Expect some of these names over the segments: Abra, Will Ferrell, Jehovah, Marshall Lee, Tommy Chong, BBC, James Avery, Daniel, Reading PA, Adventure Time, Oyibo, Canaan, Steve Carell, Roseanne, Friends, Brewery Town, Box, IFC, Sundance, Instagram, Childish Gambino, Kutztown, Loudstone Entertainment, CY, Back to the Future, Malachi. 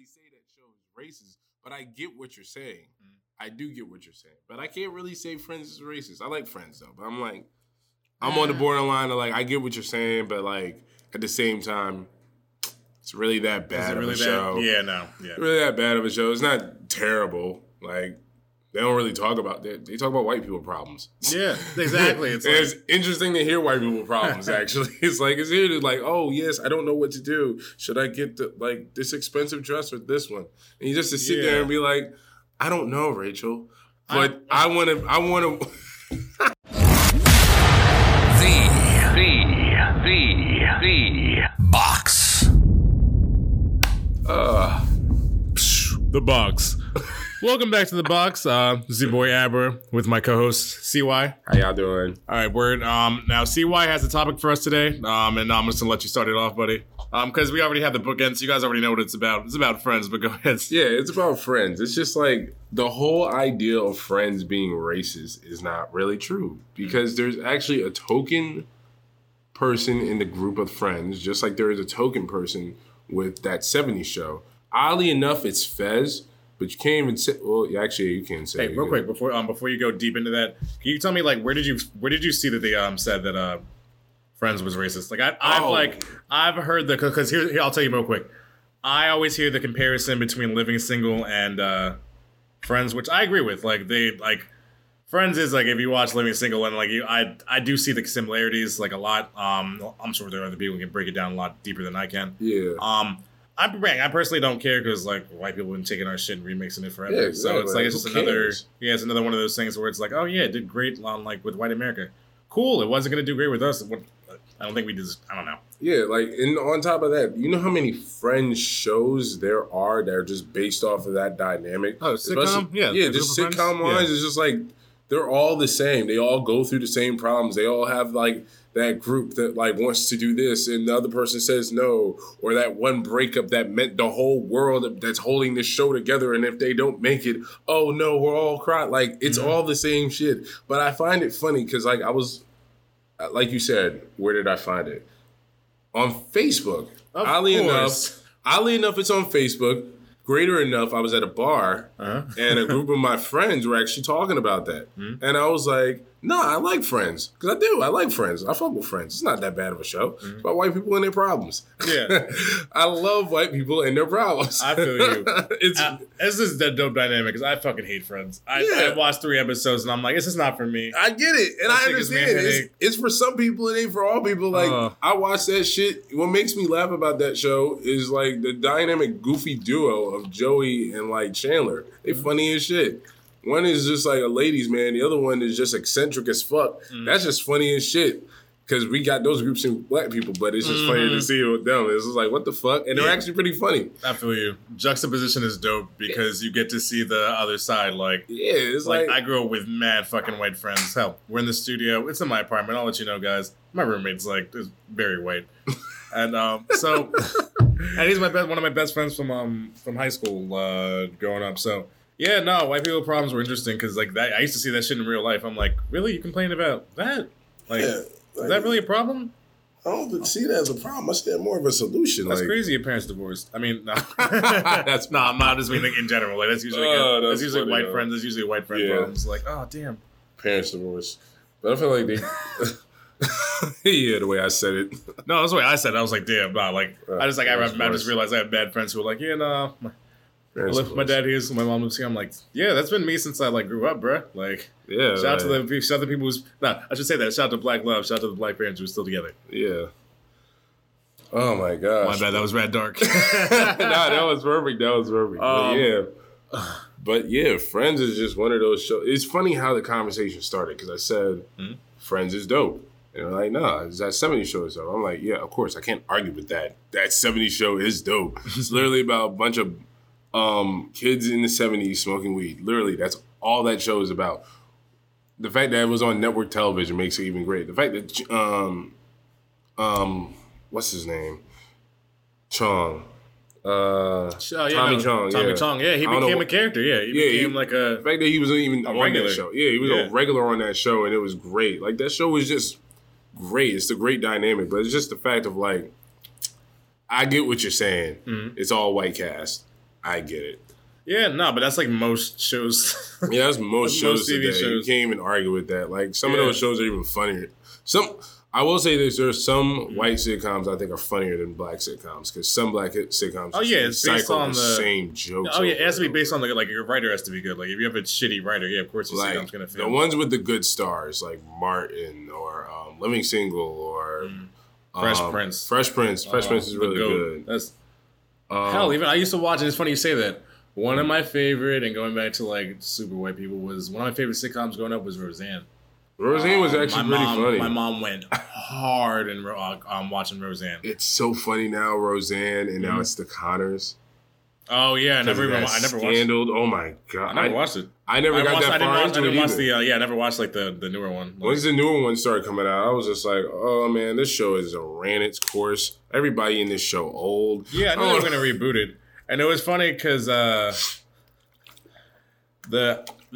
really say that show is racist, but I get what you're saying. Mm. I do get what you're saying, but I can't really say Friends is racist. I like Friends though, but I'm like, I'm on the borderline of like, I get what you're saying, but like at the same time, it's really that bad of a show. Yeah, no, yeah, really that bad of a show. It's not terrible. Like they don't really talk about that. They talk about white people problems. Yeah, exactly. It's, like... it's interesting to hear white people problems. Actually, it's like it's here to like, oh yes, I don't know what to do. Should I get the like this expensive dress or this one? And you just to sit there and be like. I don't know, Rachel, but I want to. The box. The box. Welcome back to the box. This is your boy Abra with my co-host CY. How y'all doing? All right, word. Now CY has a topic for us today, and I'm just gonna let you start it off, buddy. Because we already have the bookends, so you guys already know what it's about. It's about Friends, but go ahead. Yeah, it's about Friends. It's just like the whole idea of Friends being racist is not really true because there's actually a token person in the group of Friends, just like there is a token person with that 70s show. Oddly enough, it's Fez, but you can't even say. Well, actually, you can say. Hey, real quick before you go deep into that, can you tell me like where did you see that they said that? Friends was racist. Like I've heard the because here I'll tell you real quick. I always hear the comparison between Living Single and Friends, which I agree with. Like they like Friends is like if you watch Living Single and like you, I do see the similarities like a lot. I'm sure there are other people who can break it down a lot deeper than I can. Yeah. I personally don't care because like white people have been taking our shit and remixing it forever. Yeah, exactly. So it's like it's just it's another one of those things where it's like oh yeah it did great on like with white America. Cool, it wasn't gonna do great with us. I don't think we just. I don't know. Yeah, like, and on top of that, you know how many Friends shows there are that are just based off of that dynamic? Oh, sitcom? Yeah, just sitcom lines. It's just like, they're all the same. They all go through the same problems. They all have, like, that group that, like, wants to do this, and the other person says no, or that one breakup that meant the whole world that's holding this show together, and if they don't make it, oh, no, we're all crying. Like, it's all the same shit. But I find it funny, because, like, I was... Like you said, where did I find it? On Facebook. Oddly enough, it's on Facebook. Greater enough, I was at a bar, and a group of my friends were actually talking about that. Mm-hmm. And I was like, I like Friends. Because I do. I like Friends. I fuck with Friends. It's not that bad of a show. Mm-hmm. It's about white people and their problems. Yeah. I love white people and their problems. I feel you. This is the dope dynamic because I fucking hate Friends. I watched 3 episodes and I'm like, this is not for me. I get it. And I understand. It's for some people. It ain't for all people. Like, I watch that shit. What makes me laugh about that show is like the dynamic goofy duo of Joey and like Chandler. They funny as shit. One is just like a ladies' man. The other one is just eccentric as fuck. Mm. That's just funny as shit. Because we got those groups in black people, but it's just funny to see it with them. It's just like, what the fuck? And they're actually pretty funny. I feel you. Juxtaposition is dope because you get to see the other side. Like, yeah, it's like I grew up with mad fucking white friends. Hell, we're in the studio. It's in my apartment. I'll let you know, guys. My roommate's like is very white. And and he's one of my best friends from high school growing up. So. Yeah, no, white people problems were interesting because like that, I used to see that shit in real life. I'm like, really, you complain about that? Like, is that really a problem? I don't see that as a problem. I see that more of a solution. That's crazy. Your parents divorced. I mean, no, I'm not just meaning in general. Like that's usually friends. That's usually white friend problems. Like, oh damn, parents divorced. But I feel like they. Yeah, the way I said it. No, that's the way I said it. I was like, damn, nah. Like, I just realized I have bad friends who are like, yeah, no. I live with my dad here, so my mom lives here. I'm like, yeah, that's been me since I like grew up, bro. Like, yeah. Shout out to people who's I should say that. Shout out to Black Love. Shout out to the Black parents who are still together. Yeah. Oh my gosh. My bad. That was rad dark. That was perfect. But yeah, Friends is just one of those shows. It's funny how the conversation started because I said Friends is dope. And they're like, it's that 70s show is dope. I'm like, yeah, of course. I can't argue with that. That 70s show is dope. It's literally about a bunch of kids in the 70s smoking weed. Literally, that's all that show is about. The fact that it was on network television makes it even great. The fact that what's his name? Chong. Tommy Chong. Yeah, he became a character. Yeah, the fact that he was even on that show. Yeah, he was a regular on that show, and it was great. Like that show was just great. It's a great dynamic, but it's just the fact of like, I get what you're saying. Mm-hmm. It's all white cast. I get it. Yeah, no, but that's like most shows. Yeah, that's most shows today. You can't even argue with that. Like, some of those shows are even funnier. Some, I will say this, there's some white sitcoms I think are funnier than black sitcoms, because some black sitcoms it's based on the same jokes. Oh, yeah, it has to be based on, like, your writer has to be good. Like, if you have a shitty writer, yeah, of course your sitcom's going to fail. The ones with the good stars, like Martin or Living Single or... Fresh Prince. Fresh Prince is really good. That's hell, even I used to watch, and it's funny you say that. One of my favorite, and going back to like super white people, was one of my favorite sitcoms growing up was Roseanne. Roseanne was actually pretty funny. My mom went hard and watching Roseanne. It's so funny now, Roseanne, and now it's the Conners. Oh yeah, I never watched it. Oh my god, I never watched it. I never got that far into it. I didn't watch the I never watched like the newer one. Once the newer one started coming out, I was just like, oh man, this show has ran its course. Everybody in this show old. Yeah, I know they're gonna reboot it. And it was funny because they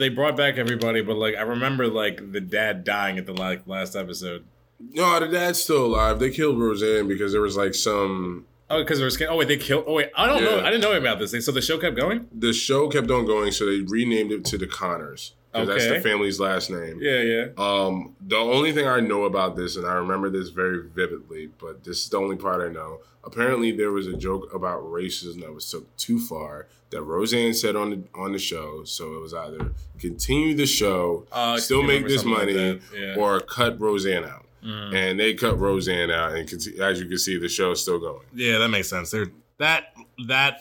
brought back everybody, but like I remember like the dad dying at the last episode. No, the dad's still alive. They killed Roseanne because there was like some. Oh, because there was. Oh wait, they killed. Oh wait, I don't know. I didn't know about this. So the show kept going. The show kept on going, so they renamed it to the Conners. Okay. That's the family's last name. Yeah, yeah. The only thing I know about this, and I remember this very vividly, but this is the only part I know. Apparently, there was a joke about racism that was took too far that Roseanne said on the show. So it was either continue the show, still make this money, or cut Roseanne out. Mm. And they cut Roseanne out, and as you can see, the show's still going. Yeah, that makes sense. That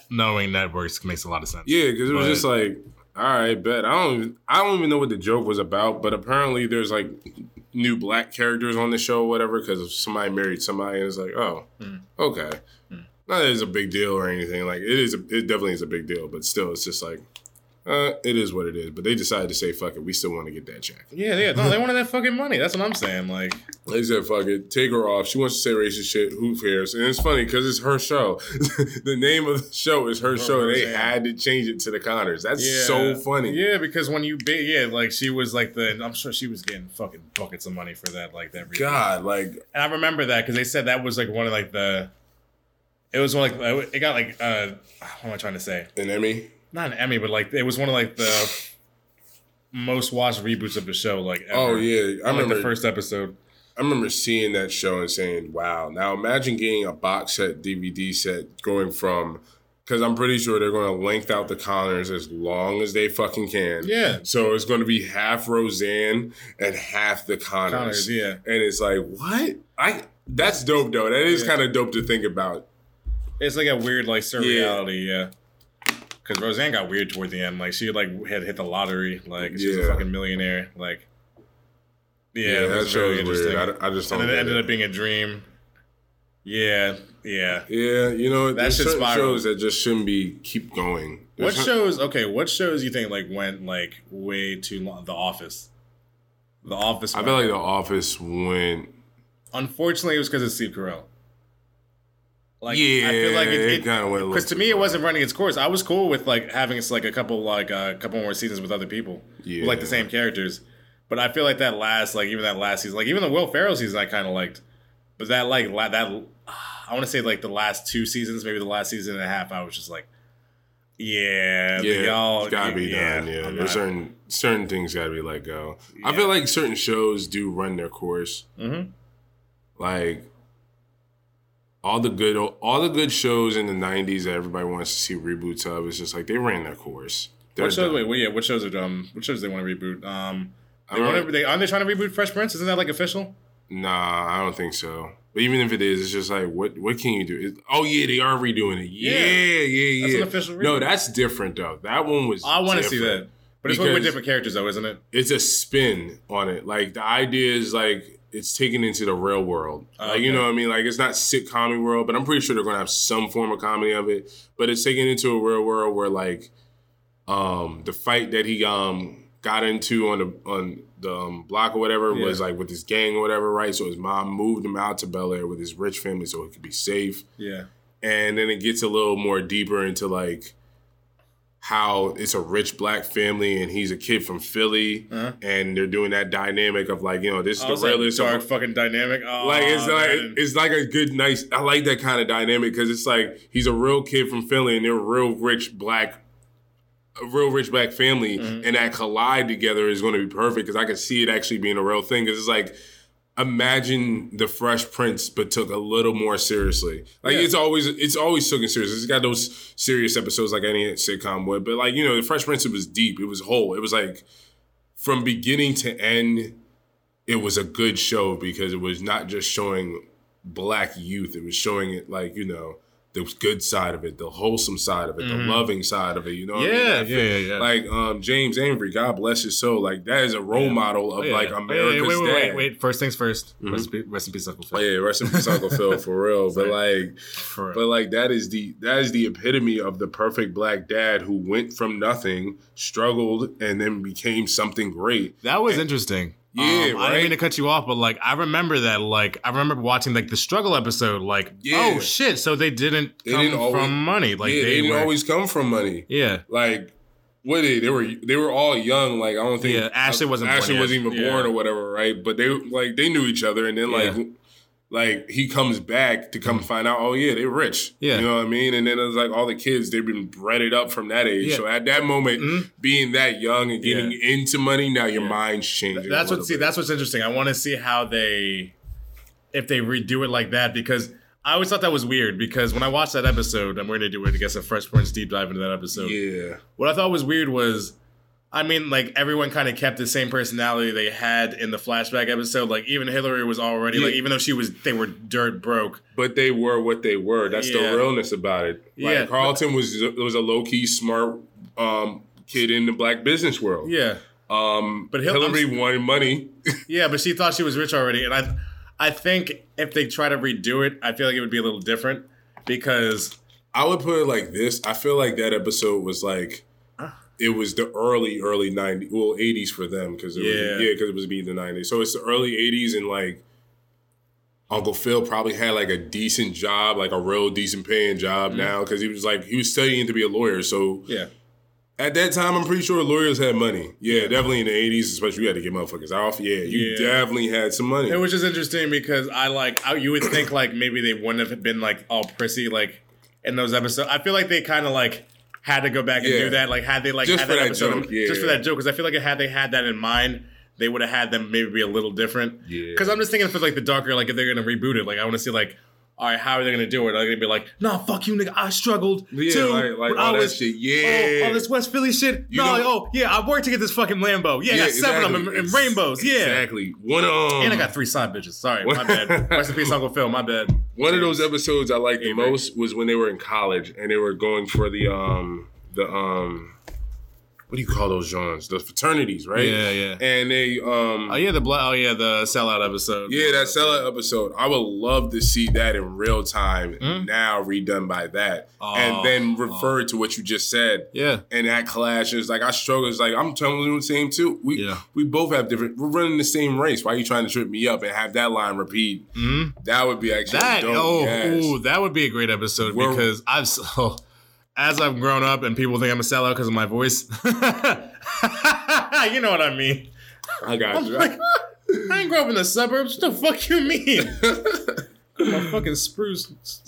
knowing networks makes a lot of sense. Yeah, because it was just like. All right, bet. I don't even know what the joke was about, but apparently there's like new black characters on the show or whatever because somebody married somebody and it's like, oh, okay. Not that it's a big deal or anything. Like it definitely is a big deal, but still it's just like, it is what it is. But they decided to say, fuck it, we still want to get that check. Yeah. No, they wanted that fucking money. That's what I'm saying. Like they said, fuck it, take her off. She wants to say racist shit. Who cares? And it's funny because it's her show. The name of the show is her show. And they had to change it to the Conners. That's so funny. Yeah, because when you like she was like I'm sure she was getting fucking buckets of money for that. Like that. God, like. And I remember that because they said that was like one of like the. It was one like it got like what am I trying to say? An Emmy. Not an Emmy, but like it was one of like the most watched reboots of the show. Like ever. Oh yeah, I remember the first episode. I remember seeing that show and saying, "Wow!" Now imagine getting a box set, DVD set, going from because I'm pretty sure they're going to length out the Conners as long as they fucking can. Yeah. So it's going to be half Roseanne and half the Conners. Yeah. And it's like, what? That's dope though. That is kind of dope to think about. It's like a weird like surreality. Yeah. Because Roseanne got weird toward the end. Like, she, like, had hit the lottery. Like, she's a fucking millionaire. Like, that show was interesting. Weird. I just don't know. And it ended up being a dream. Yeah. Yeah, you know, there's certain shows that just shouldn't be keep going. There's what shows you think, like, went, like, way too long? The Office. The Office. I feel like The Office went. Unfortunately, it was because of Steve Carell. Like, yeah, I feel like it kind of went. Because to me, it wasn't running its course. I was cool with like having like a couple more seasons with other people, with, like the same characters. But I feel like that last season, like even the Will Ferrell season, I kind of liked. But that I want to say like the last two seasons, maybe the last season and a half, I was just like, y'all it's gotta be done. Yeah, there's certain things gotta be let go. Yeah. I feel like certain shows do run their course. Mm-hmm. Like. All the good shows in the 90s that everybody wants to see reboots of, it's just like they ran their course. What shows are dumb? What shows do they want to reboot? Aren't they trying to reboot Fresh Prince? Isn't that like official? Nah, I don't think so. But even if it is, it's just like what can you do? They are redoing it. Yeah. That's an official reboot. No, that's different though. That one was I want to see that. But it's with different characters though, isn't it? It's a spin on it. Like the idea is like it's taken into the real world. Like, you know what I mean? Like, it's not sitcom world, but I'm pretty sure they're going to have some form of comedy of it. But it's taken into a real world where, like, the fight that he got into on the block or whatever was, like, with his gang or whatever, right? So his mom moved him out to Bel Air with his rich family so he could be safe. Yeah. And then it gets a little more deeper into, like, how it's a rich black family and he's a kid from Philly and they're doing that dynamic of like, you know, this is the realest dark fucking dynamic. Oh, like it's like man. It's like a good nice. I like that kind of dynamic because it's like he's a real kid from Philly and they're a real rich black family and that collide together is going to be perfect because I can see it actually being a real thing because it's like. Imagine the Fresh Prince, but took a little more seriously. Like it's always taken seriously. It's got those serious episodes like any sitcom would. But like, you know, the Fresh Prince, it was deep. It was whole. It was like from beginning to end, it was a good show because it was not just showing black youth. It was showing it like, you know, the good side of it, the wholesome side of it, the loving side of it. You know what I mean? Yeah. Like James Avery, God bless his soul. Like that is a role model of like America's Wait. First things first. Mm-hmm. Rest in peace, Uncle Phil. Oh, yeah, rest in peace, Uncle Phil, for real. But like, that is the epitome of the perfect black dad who went from nothing, struggled, and then became something great. That was interesting. Yeah, right? I didn't mean to cut you off, but like I remember that. Like I remember watching like the struggle episode. Like, oh shit! So they didn't always come from money. Like they didn't always come from money. Yeah, like what they were all young. Like I don't think Ashley wasn't even born or whatever, right? But they knew each other, and then like he comes back to come find out. Oh yeah, they're rich. Yeah, you know what I mean. And then it was like all the kids they've been breaded up from that age. Yeah. So at that moment, being that young and getting into money, now your mind's changing. That's what's interesting. I want to see how if they redo it like that because I always thought that was weird. Because when I watched that episode, and we're gonna do it. I guess a Fresh Prince deep dive into that episode. Yeah. What I thought was weird was. I mean, like, everyone kind of kept the same personality they had in the flashback episode. Like, even Hillary was already, like, even though they were dirt broke. But they were what they were. That's the realness about it. Like, Carlton was a low-key, smart kid in the black business world. Yeah. But Hillary wanted money. Yeah, but she thought she was rich already. And I think if they try to redo it, I feel like it would be a little different because... I would put it like this. I feel like that episode was, like... It was the early 90s, well, 80s for them because it was being the 90s. So it's the early 80s and like Uncle Phil probably had like a decent job, like a real decent paying job now because he was studying to be a lawyer. So at that time, I'm pretty sure lawyers had money. Yeah, definitely in the 80s, especially you had to get motherfuckers off. Yeah, you definitely had some money. And which is interesting because you would think like maybe they wouldn't have been like all prissy like in those episodes. I feel like they kind of like... had to go back and do that. Like, had they like just had that episode, joke. Just for that joke. Because I feel like had they had that in mind, they would have had them maybe be a little different. Yeah. Because I'm just thinking for like the darker, like if they're gonna reboot it, like I want to see like, all right, how are they gonna do it? Are they gonna be like, no, fuck you, nigga, I struggled too. Like all this shit. Yeah. All this West Philly shit. I worked to get this fucking Lambo. Yeah, I got seven of them and rainbows. Yeah, exactly. One and I got three side bitches. Sorry, my bad. Rest in peace, Uncle Phil. My bad. One of those episodes I liked the most was when they were in college and they were going for the what do you call those genres? The fraternities, right? Yeah. And they the sellout episode. Yeah, that sellout episode. I would love to see that in real time now redone by that. And then refer to what you just said. Yeah. And that clash is like I struggle. It's like I'm telling you the same too. We both have different. We're running the same race. Why are you trying to trip me up and have that line repeat? Mm-hmm. That would be actually dope. That would be a great episode because I've. As I've grown up and people think I'm a sellout because of my voice. You know what I mean. I got you. Like, I ain't grow up in the suburbs. What the fuck you mean? I'm a fucking spruce.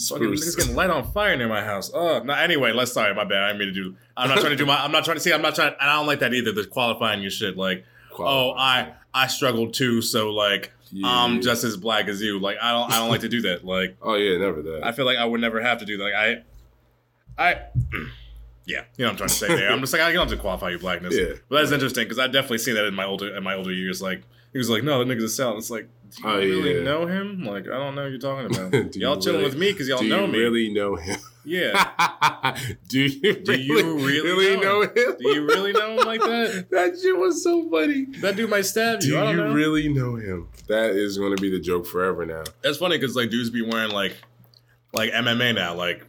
Fucking niggas getting light on fire near my house. Anyway, sorry, my bad. I didn't mean to do. I'm not trying to. And I don't like that either. The qualifying your shit. Like, I struggled too. So like. Yeah. I'm just as black as you. Like, I don't like to do that. Like. Oh yeah, never that. I feel like I would never have to do that. Like you know what I'm trying to say there. I'm just like, I don't have to qualify your blackness. Yeah. But that's interesting because I've definitely seen that in my older years. Like, he was like, no, that nigga's a sellout. It's like, do you really know him? Like, I don't know what you're talking about. Y'all chilling with me because y'all know me. Do you really know him? Yeah. Do you really know him? Do you really know him like that? That shit was so funny. That dude might stab you. Do you really know him? That is going to be the joke forever now. That's funny because, like, dudes be wearing, like MMA now. Like,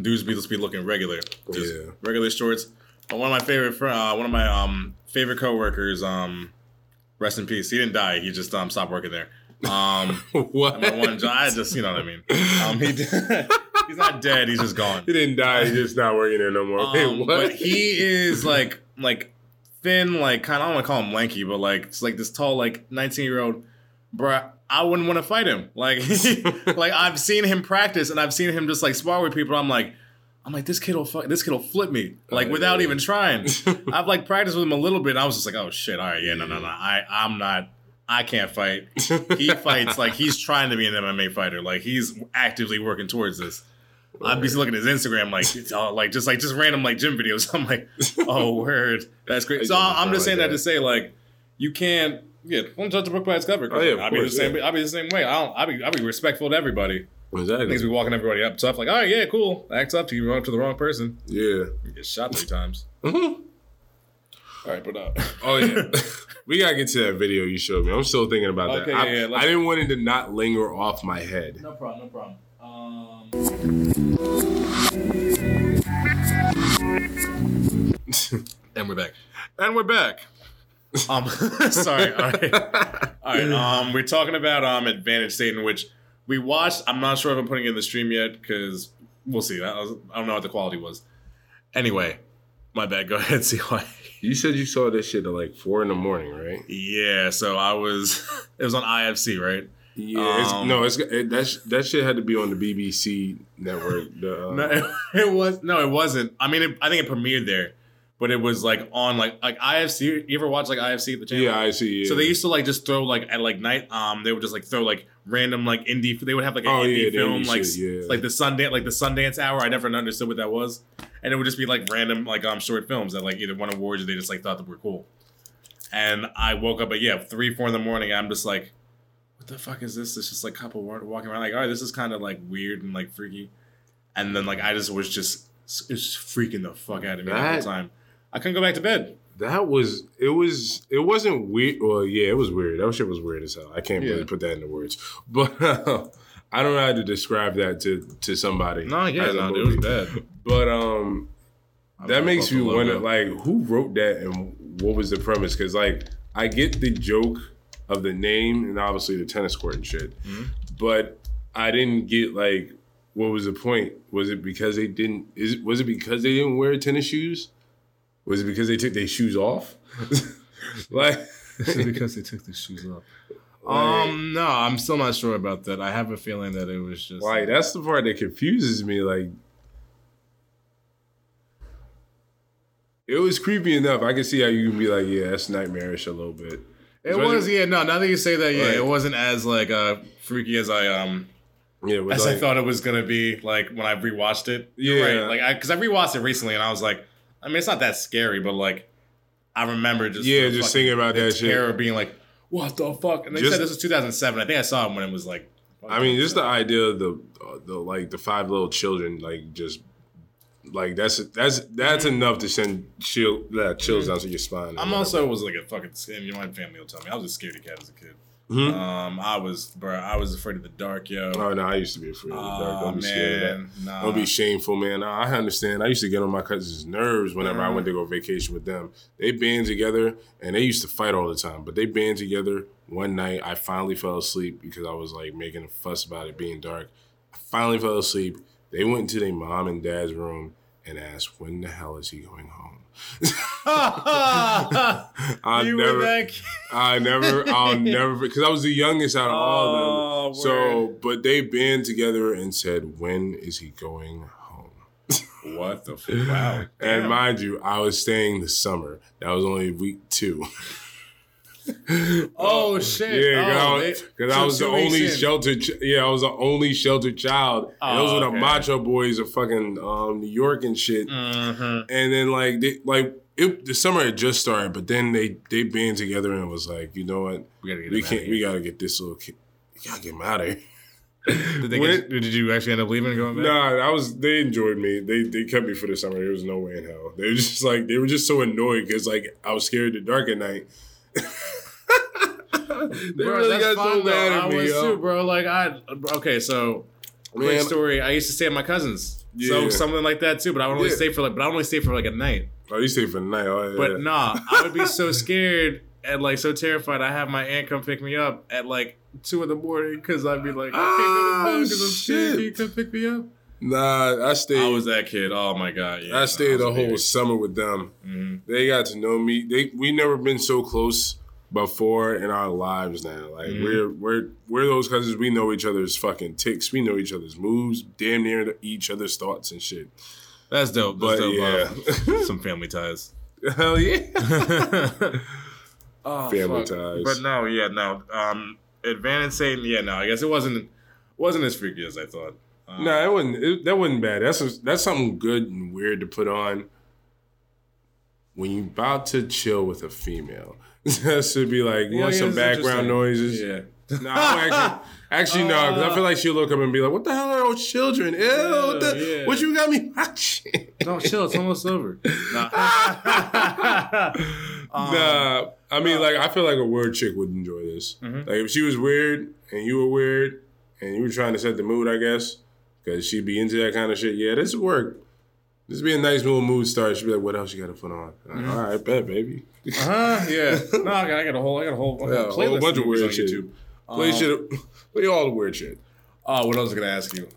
dudes be just be looking regular, just regular shorts. But one of my favorite favorite coworkers, rest in peace. He didn't die. He just stopped working there. What? My one job. I just, you know what I mean. He He's not dead. He's just gone. He didn't die. He's just not working there no more. Wait, what? But he is like thin, like kind of. I don't want to call him lanky, but like it's like this tall, like 19-year-old. Bruh, I wouldn't want to fight him. Like, like I've seen him practice, and I've seen him just like spar with people. I'm like, this kid will flip me, like without even trying. I've like practiced with him a little bit. And I was just like, oh shit, all right, yeah, no, I can't fight. He fights like he's trying to be an MMA fighter. Like he's actively working towards this. I'd be looking at his Instagram, like it's all, like just random like gym videos. I'm like, oh word, that's great. So I'm just saying that to say like you can't. Yeah, don't judge a book by its cover. Oh, yeah, I'll be the same way. I'll be respectful to everybody. Exactly. Things be walking everybody up. So I'm like, all right, yeah, cool. Acts up to you. Run up to the wrong person. Yeah. You get shot 3 times. Mm-hmm. All right, but oh yeah, we gotta get to that video you showed me. I'm still thinking about that. I didn't want it to not linger off my head. No problem. And we're back. Sorry. All right. We're talking about Advantage Satan, which we watched. I'm not sure if I'm putting it in the stream yet because we'll see. I don't know what the quality was. Anyway, my bad. Go ahead, CY. You said you saw this shit at like 4 a.m, right? Yeah. So it was on IFC, right? Yeah. That shit had to be on the BBC network. No, it wasn't. I mean, I think it premiered there. But it was like on like IFC. You ever watch like IFC at the channel? Yeah, IFC. Yeah. So they used to like just throw like at like night. They would just like throw like random like indie. They would have like an indie film like the Sundance hour. I never understood what that was, and it would just be like random like short films that like either won awards or they just like thought that were cool. And I woke up at 3-4 a.m. I'm just like, what the fuck is this? It's just like a couple walking around like, all right, this is kind of like weird and like freaky. And then like I just was just it's freaking the fuck out of me the whole time. I couldn't go back to bed. It wasn't weird. Well, yeah, it was weird. That shit was weird as hell. I can't really put that into words. But I don't know how to describe that to somebody. It was bad. But that makes you wonder, like, who wrote that and what was the premise? Because, like, I get the joke of the name and obviously the tennis court and shit. Mm-hmm. But I didn't get, like, what was the point? Was it because they didn't wear tennis shoes? Was it because they took their shoes off? No, I'm still not sure about that. I have a feeling that it was just like that's the part that confuses me. Like, it was creepy enough. I can see how you can be like, yeah, that's nightmarish a little bit. It was, yeah. No, now that you say that, yeah, like, it wasn't as like freaky as I thought it was gonna be. Like when I rewatched it, yeah, right. Like because I rewatched it recently and I was like. I mean, it's not that scary, but, like, I remember just thinking about that shit. Terror being like, what the fuck? And they said this was 2007. I think I saw it when it was, like... I mean, just the idea of the 5 little children, like, just... Like, that's mm-hmm. enough to send chills down to your spine. I'm also was, like, a fucking... My family will tell me. I was a scaredy cat as a kid. Mm-hmm. I was afraid of the dark, yo. Oh, no, I used to be afraid of the dark. Don't be scared of that. Nah. Don't be shameful, man. Nah, I understand. I used to get on my cousins' nerves whenever I went to go vacation with them. They band together, and they used to fight all the time. But they band together one night. I finally fell asleep because I was, like, making a fuss about it being dark. I finally fell asleep. They went into their mom and dad's room and asked, when the hell is he going home? I'll never because I was the youngest out of all of them. So, but they band together and said, "When is he going home?" What the fuck? Wow! And mind you, I was staying the summer. That was only week 2. Oh shit! Yeah, because I was the only sheltered. I was the only sheltered child. And those were the macho boys of fucking New York and shit. Mm-hmm. And then the summer had just started, but then they band together and was like, you know what? We gotta get this little kid. We gotta get him out of here. Did you actually end up leaving and going back? Nah, they enjoyed me. They kept me for the summer. There was no way in hell. They were just like they were just so annoyed because like I was scared in the dark at night. They bro, really got so mad at me, I was too, bro. Like quick story. I used to stay at my cousin's, so something like that too. But I would only stay for like, a night. Oh, you stay for the night, oh, yeah. But nah, I would be so scared and like so terrified. I have my aunt come pick me up at like 2 a.m. because I'd be like, I can't go to bed because I'm scared. Can you come pick me up? Nah, I stayed. I was that kid. Oh, my God. Yeah, I stayed a whole summer with them. Mm-hmm. They got to know me. We never been so close before in our lives now. Like, mm-hmm. we're those cousins. We know each other's fucking ticks. We know each other's moves. Damn near each other's thoughts and shit. That's dope. That's dope. Yeah. Some family ties. Hell yeah. Family ties. But no, yeah, no. Advantage Satan, yeah, no. I guess it wasn't as freaky as I thought. No, it wasn't. That wasn't bad. That's something good and weird to put on when you about to chill with a female. That should be like, you want some background noises? Yeah. No, actually, no, because I feel like she'll look up and be like, "What the hell are those children? Ew, what you got me watching?" Don't chill. It's almost over. Nah. Nah, I mean, like, I feel like a weird chick would enjoy this. Mm-hmm. Like, if she was weird and you were weird and you were trying to set the mood, I guess, because she'd be into that kind of shit. Yeah, this would work. This would be a nice little mood start. She'd be like, "What else you got to put on?" Like, mm-hmm. All right, bet, baby. Yeah. No, I got a whole bunch of weird shit. YouTube. Play all the weird shit. What else was I gonna ask you?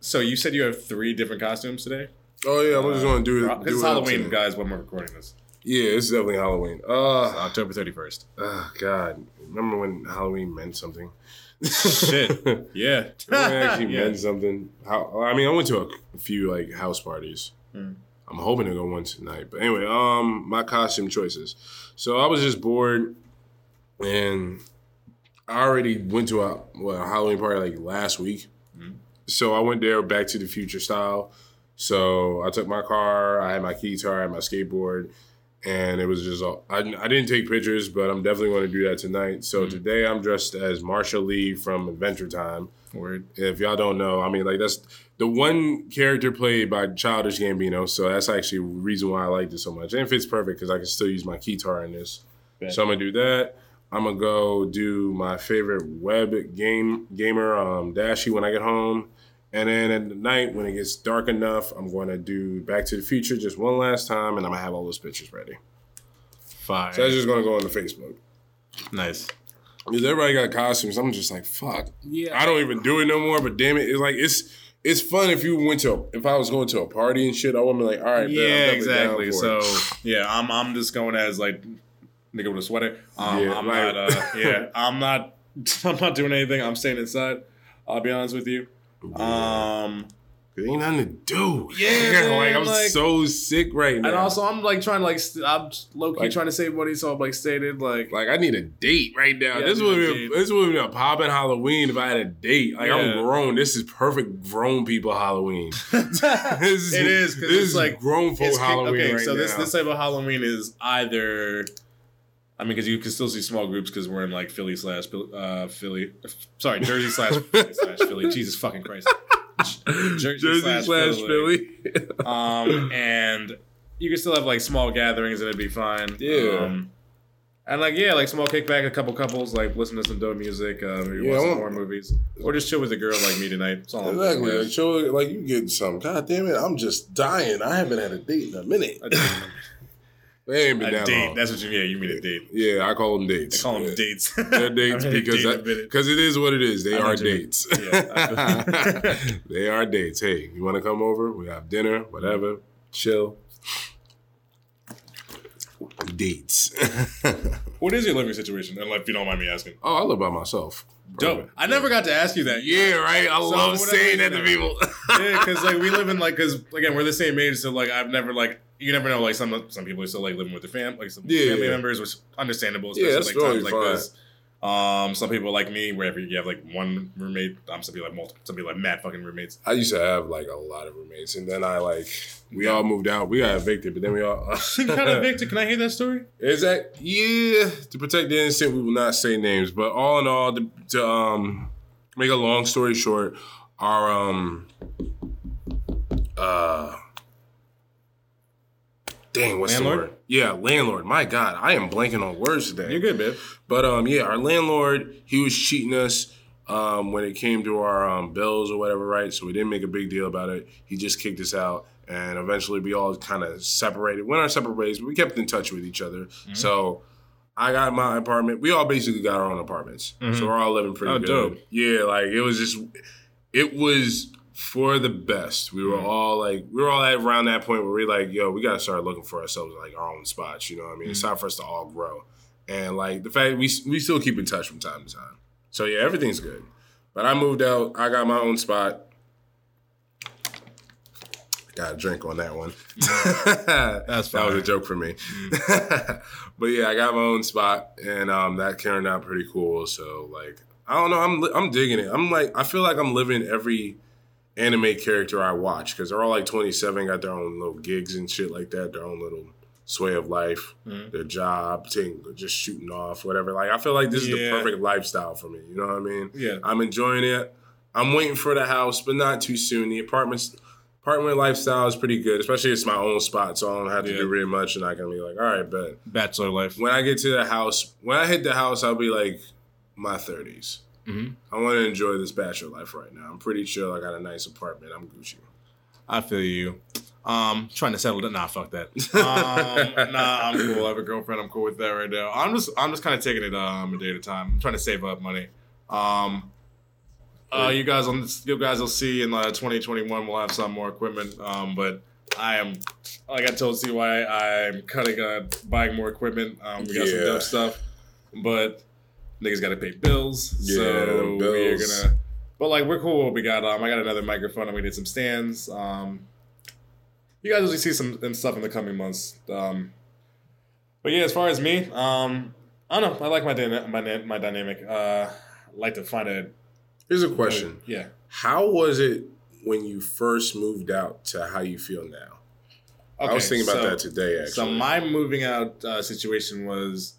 So you said you have 3 different costumes today. Oh yeah, I'm just gonna do it. It's Halloween, guys. When we're recording this. Yeah, it's definitely Halloween. It's October 31st. Oh God, remember when Halloween meant something? Shit. Yeah. It actually meant something. I went to a few like house parties. Mm. I'm hoping to go one tonight. But anyway, my costume choices. So I was just bored, and I already went to a Halloween party like last week. Mm-hmm. So I went there Back to the Future style. So I took my car, I had my guitar, I had my skateboard, and it was just I didn't take pictures, but I'm definitely going to do that tonight. So mm-hmm. Today I'm dressed as Marshall Lee from Adventure Time. Word. If y'all don't know, I mean, like, that's the one character played by Childish Gambino, so that's actually the reason why I liked it so much. And it fits perfect because I can still use my guitar in this. Bet. So I'm going to do that. I'm going to go do my favorite web gamer dashi when I get home. And then at the night, when it gets dark enough, I'm going to do Back to the Future just one last time, and I'm going to have all those pictures ready. Fine. So that's just going to go on the Facebook. Nice. Because everybody got costumes. I'm just like, fuck. Yeah. I don't even do it no more, but damn it. It's like, it's fun if you went to if I was going to a party and shit, I would be like, all right, yeah, man, I'm exactly. Down for so it. Yeah, I'm just going as like nigga with a sweater. I'm not doing anything. I'm staying inside. I'll be honest with you. Yeah. There ain't nothing to do. Yeah, like, I'm like, so sick right now. And also, I'm like trying to like I'm low key like, trying to save money, so I'm like stated like I need a date right now. Yeah, this would be a poppin' Halloween if I had a date. Like, yeah. I'm grown. This is perfect grown people Halloween. It is because it's like grown folk Halloween. Okay, right so now. this type of Halloween is either. I mean, because you can still see small groups because we're in like Jersey / Philly. Jesus fucking Christ. Jersey / Philly. And you can still have like small gatherings and it'd be fine. Yeah. And like, yeah, like small kickback, a couple couples, like listen to some dope music, maybe watch some horror movies. Or just chill with a girl like me tonight. That's all exactly. Like, chill, like you getting some. God damn it, I'm just dying. I haven't had a date in a minute. They ain't been a date. Long. That's what you mean. Yeah, you mean a date. Yeah, I call them dates. Dates. They're dates because it is what it is. They are dates. Yeah, they are dates. Hey, you want to come over? We have dinner, whatever. Chill. Dates. What is your living situation? If you don't mind me asking. Oh, I live by myself. Dope. I never got to ask you that. Yeah, right. I love saying that to people. Yeah, because like we live in like because again we're the same age, so like I've never like. You never know, like some people are still like living with their family members, which is understandable, especially like times like this. Some people like me, wherever you have like one roommate, some people like multiple, some people like mad fucking roommates. I used to have like a lot of roommates, and then we all moved out. We got evicted, but then we all got evicted. Can I hear that story? Is that to protect the innocent? We will not say names, but all in all, to make a long story short, our dang, what's landlord? The word? Yeah, landlord. My God, I am blanking on words today. You're good, man. But yeah, our landlord, he was cheating us when it came to our bills or whatever, right? So we didn't make a big deal about it. He just kicked us out, and eventually we all kind of separated. Went our separate ways, but we kept in touch with each other. Mm-hmm. So I got my apartment. We all basically got our own apartments. Mm-hmm. So we're all living pretty good. Dope. Yeah, like it was for the best. We were all like, we were all at around that point where we were like, yo, we got to start looking for ourselves like our own spots. You know what I mean? Mm-hmm. It's time for us to all grow. And like the fact we still keep in touch from time to time. So yeah, everything's good. But I moved out. I got my own spot. Got a drink on that one. That's fine. That was a joke for me. But yeah, I got my own spot, and that turned out pretty cool. So like, I don't know. I'm digging it. I'm like, I feel like I'm living every anime character I watch because they're all like 27, got their own little gigs and shit like that, their own little sway of life, their job, just shooting off, whatever. Like, I feel like this is the perfect lifestyle for me. You know what I mean? Yeah. I'm enjoying it. I'm waiting for the house, but not too soon. The apartment lifestyle is pretty good, especially it's my own spot, so I don't have to do really much, and I can be like, all right, bet. Bachelor life. When I get to the house, when I hit the house, I'll be like my 30s. Mm-hmm. I want to enjoy this bachelor life right now. I'm pretty chill. I got a nice apartment. I'm Gucci. I feel you. Trying to settle it. Nah, fuck that. Nah, I'm cool. I have a girlfriend. I'm cool with that right now. I'm just kind of taking it a day at a time. I'm trying to save up money. You guys will see in 2021 we'll have some more equipment. But I am, like I told CY, I'm cutting on buying more equipment. We got some dope stuff, but niggas got to pay bills. Yeah, so bills. We're gonna. But like we're cool with what we got. I got another microphone and we did some stands. You guys will see some stuff in the coming months. But yeah, as far as me, I don't know. I like my dynamic. I like to find a. Here's a question. Yeah. How was it when you first moved out to how you feel now? Okay, I was thinking about that today, actually. So my moving out situation was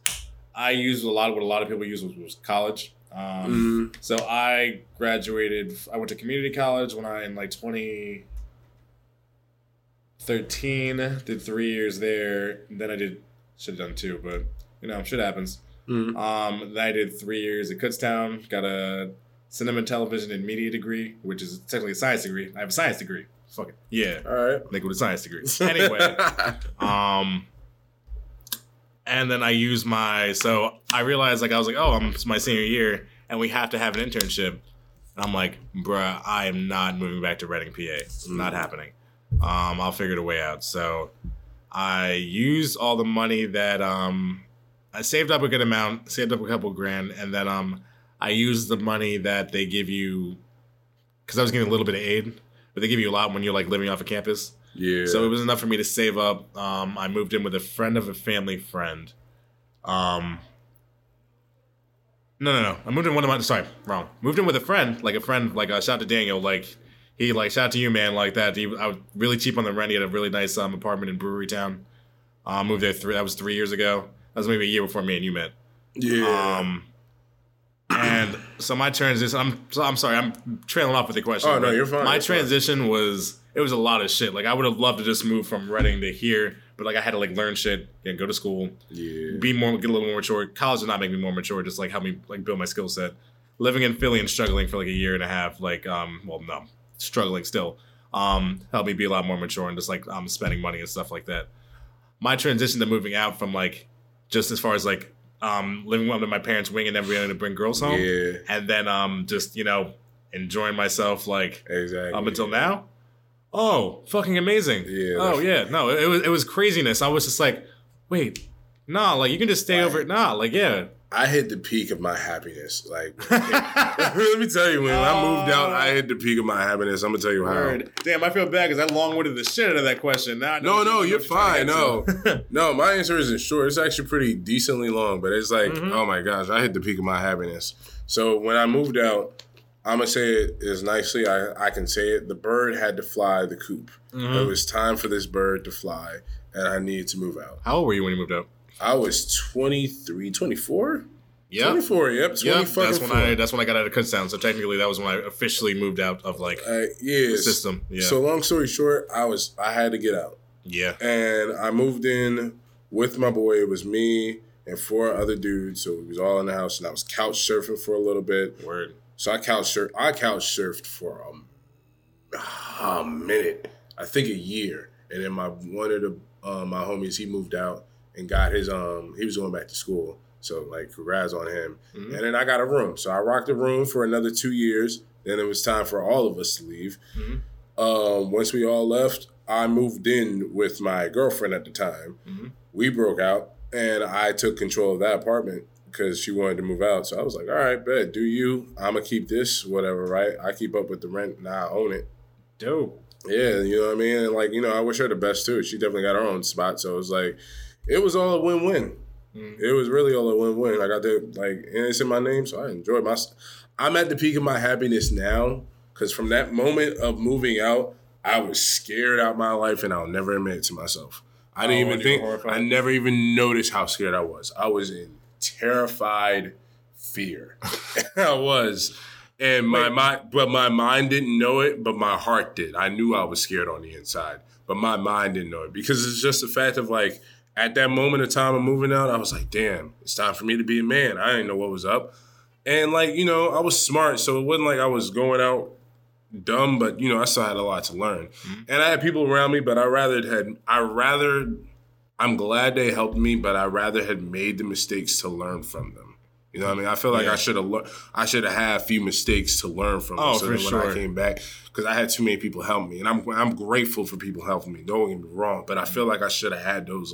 I used a lot of what a lot of people use was college. So I graduated. I went to community college when I in 2013. Did 3 years there. And then I should have done two, but you know, shit happens. Mm-hmm. Then I did 3 years at Kutztown. Got a cinema, television, and media degree, which is technically a science degree. I have a science degree. Fuck it. Yeah. All right. Like with a science degree. Anyway. And then I used so I realized, like, I was like, oh, it's my senior year, and we have to have an internship. And I'm like, bruh, I am not moving back to Reading, PA. It's not happening. I'll figure the way out. So I used all the money that I saved up a good amount, saved up a couple grand, and then I used the money that they give you, because I was getting a little bit of aid, but they give you a lot when you're living off of campus. Yeah. So it was enough for me to save up. I moved in with a friend of a family friend. No. I moved in one of my. Sorry, wrong. Moved in with a friend, shout out to Daniel, he shout out to you, man, like that. I was really cheap on the rent. He had a really nice apartment in Brewery Town. Moved there that was 3 years ago. That was maybe a year before me and you met. Yeah. And so my transition, I'm sorry, I'm trailing off with the question. Oh, no, you're fine. My transition was, it was a lot of shit. I would have loved to just move from Reading to here, but, I had to, learn shit and go to school. Yeah. Get a little more mature. College did not make me more mature, just, help me, build my skill set. Living in Philly and struggling for, a year and a half, struggling still, helped me be a lot more mature and just, spending money and stuff like that. My transition to moving out from, just as far as, living under my parents' wing and never being able to bring girls home. Yeah. And then just, enjoying myself exactly. Up until now. Oh, fucking amazing. Yeah. Oh, yeah. No, it was craziness. I was just like, wait, nah, you can just stay over. Nah, yeah. I hit the peak of my happiness. Let me tell you, when I moved out, I hit the peak of my happiness. I'm gonna tell you how. Word. Damn, I feel bad because I long-winded the shit out of that question. No, you're fine. No, no, my answer isn't short. It's actually pretty decently long, but it's oh my gosh, I hit the peak of my happiness. So when I moved out, I'm gonna say it as nicely I can say it. The bird had to fly the coop. Mm-hmm. It was time for this bird to fly, and I needed to move out. How old were you when you moved out? I was 23, 24? Yep. 24, yep. 20 yep. That's when I got out of Kutztown. So technically that was when I officially moved out of the system. Yeah. So long story short, I had to get out. Yeah. And I moved in with my boy. It was me and four other dudes. So we was all in the house and I was couch surfing for a little bit. Word. So I couch surfed for a minute. I think a year. And then my homies, he moved out. And got his, he was going back to school. So, congrats on him. Mm-hmm. And then I got a room. So I rocked the room for another 2 years. Then it was time for all of us to leave. Mm-hmm. Once we all left, I moved in with my girlfriend at the time. Mm-hmm. We broke out, and I took control of that apartment because she wanted to move out. So I was like, all right, bet, do you? I'm going to keep this, whatever, right? I keep up with the rent. Now I own it. Dope. Yeah, you know what I mean? And, like, you know, I wish her the best, too. She definitely got her own spot. So it was like, it was all a win-win. Mm-hmm. It was really all a win-win. Like, I did, like, and it's in my name, so I enjoyed my... I'm at the peak of my happiness now because from that moment of moving out, I was scared out my life, and I'll never admit it to myself. I didn't even think... Horrified. I never even noticed how scared I was. I was in terrified fear. I was... And my mind, but my mind didn't know it, but my heart did. I knew I was scared on the inside, but my mind didn't know it because it's just the fact of like, at that moment of time of moving out, I was like, damn, it's time for me to be a man. I didn't know what was up. And like, you know, I was smart. So it wasn't like I was going out dumb, but you know, I still had a lot to learn. Mm-hmm. And I had people around me, but I'm glad they helped me, but I rather had made the mistakes to learn from them. You know what I mean? I feel like I should have had a few mistakes to learn from. Oh, so for sure. When I came back, because I had too many people help me, and I'm grateful for people helping me. Don't get me wrong, but I feel like I should have had those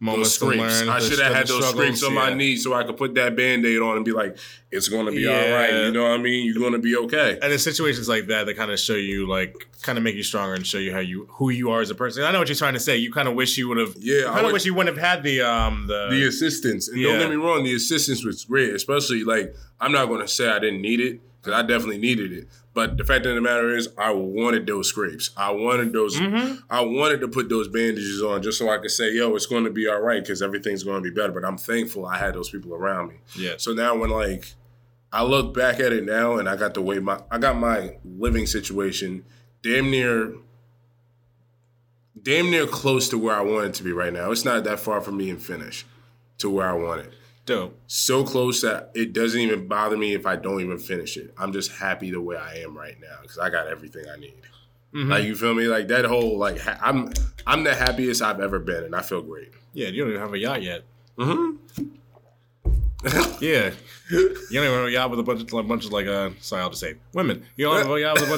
moments those scrapes. I should have had those scrapes on my knee so I could put that Band-Aid on and be like, it's going to be all right. You know what I mean? You're going to be okay. And in situations like that, that kind of show you, like, kind of make you stronger and show you who you are as a person. And I know what you're trying to say. You kind of wish you would have. Yeah, I wish you wouldn't have had the assistance. And don't get me wrong, the assistance was great, especially like I'm not going to say I didn't need it because I definitely needed it. But the fact of the matter is, I wanted those scrapes. I wanted those. Mm-hmm. I wanted to put those bandages on just so I could say, yo, it's going to be all right because everything's going to be better. But I'm thankful I had those people around me. Yeah. So now when like I look back at it now and I got my living situation damn near close to where I want it to be right now. It's not that far from me and finish to where I want it. Dope. So close that it doesn't even bother me if I don't even finish it. I'm just happy the way I am right now because I got everything I need. Mm-hmm. Like, you feel me? Like, that whole, like, I'm the happiest I've ever been, and I feel great. Yeah, you don't even have a yacht yet. Mm-hmm. Yeah. You don't even have a yacht with women. You don't have a yacht with a bunch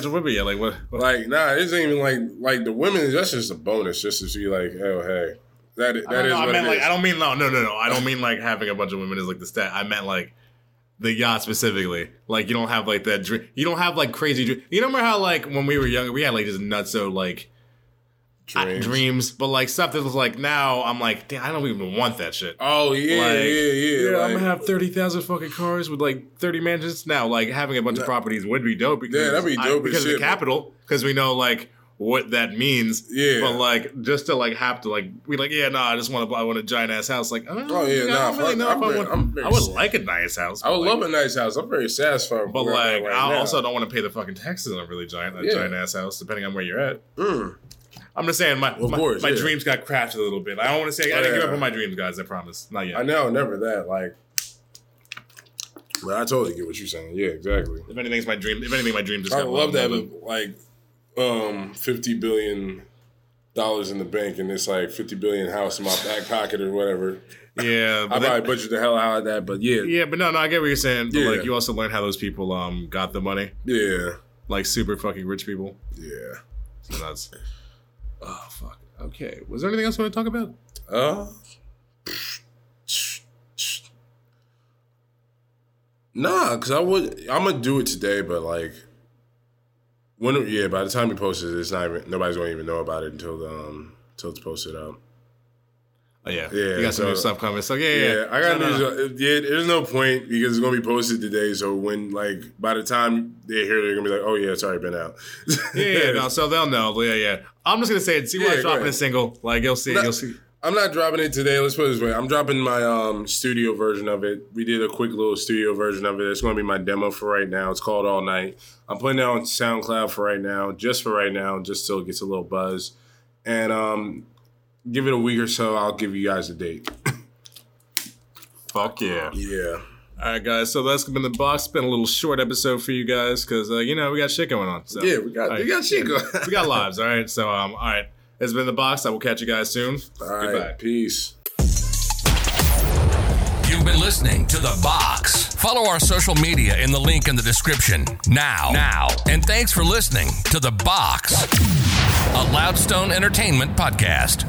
of women yet. Like, what? Like, nah, it isn't even like the women, that's just a bonus just to see, like, oh, hey. I don't mean no. I don't mean like having a bunch of women is like the stat. I meant like the yacht specifically. Like, you don't have like that dream. You don't have like crazy dream. You remember how like when we were younger we had like just nutso like dreams, but like stuff that was like now I'm like, damn, I don't even want that shit. Oh yeah, like, yeah. Yeah, like, I'm gonna have 30,000 fucking cars with like 30 mansions. Now like having a bunch of properties would be dope. Because that'd be dope because of the capital. Because we know like what that means, yeah. But like, just to like have to like, we like, yeah, nah. I just want to. I want a giant ass house. Like, I would like a nice house. I would love a nice house. I'm very satisfied. But like, I also don't want to pay the fucking taxes on a really giant ass house. Depending on where you're at. Mm. I'm just saying, my dreams got crafted a little bit. I don't want to say I didn't give up on my dreams, guys. I promise, not yet. I know, never that. Like, but I totally get what you're saying. Yeah, exactly. If anything, my dream just. I got love that, but like. $50 billion in the bank, and it's like $50 billion house in my back pocket or whatever. Yeah, but I probably butchered the hell out of that, but yeah. Yeah, but no, I get what you're saying. But like, you also learn how those people got the money. Yeah, like super fucking rich people. Yeah, so that's. Oh fuck. Okay, was there anything else you want to talk about? Nah, cause I'm gonna do it today, but like. By the time you post it, it's not even nobody's gonna even know about it until it's posted up. Oh yeah. You got some new stuff coming. So yeah. I got news. Yeah, there's no point because it's gonna be posted today. So when like by the time they hear it, they're gonna be like, oh yeah, it's already been out. So they'll know. Yeah. I'm just gonna say it. CY dropping a single. Like you'll see. I'm not dropping it today. Let's put it this way. I'm dropping my studio version of it. We did a quick little studio version of it. It's going to be my demo for right now. It's called All Night. I'm putting it on SoundCloud for right now, just till it gets a little buzz. And give it a week or so, I'll give you guys a date. Fuck yeah. Yeah. All right, guys. So that's been the box. It's been a little short episode for you guys because, you know, we got shit going on. So. Yeah, we got shit going on. We got lives, all right? So, all right. It's been The Box. I will catch you guys soon. All right. Goodbye. Peace. You've been listening to The Box. Follow our social media in the link in the description. Now. And thanks for listening to The Box, a Loudstone Entertainment podcast.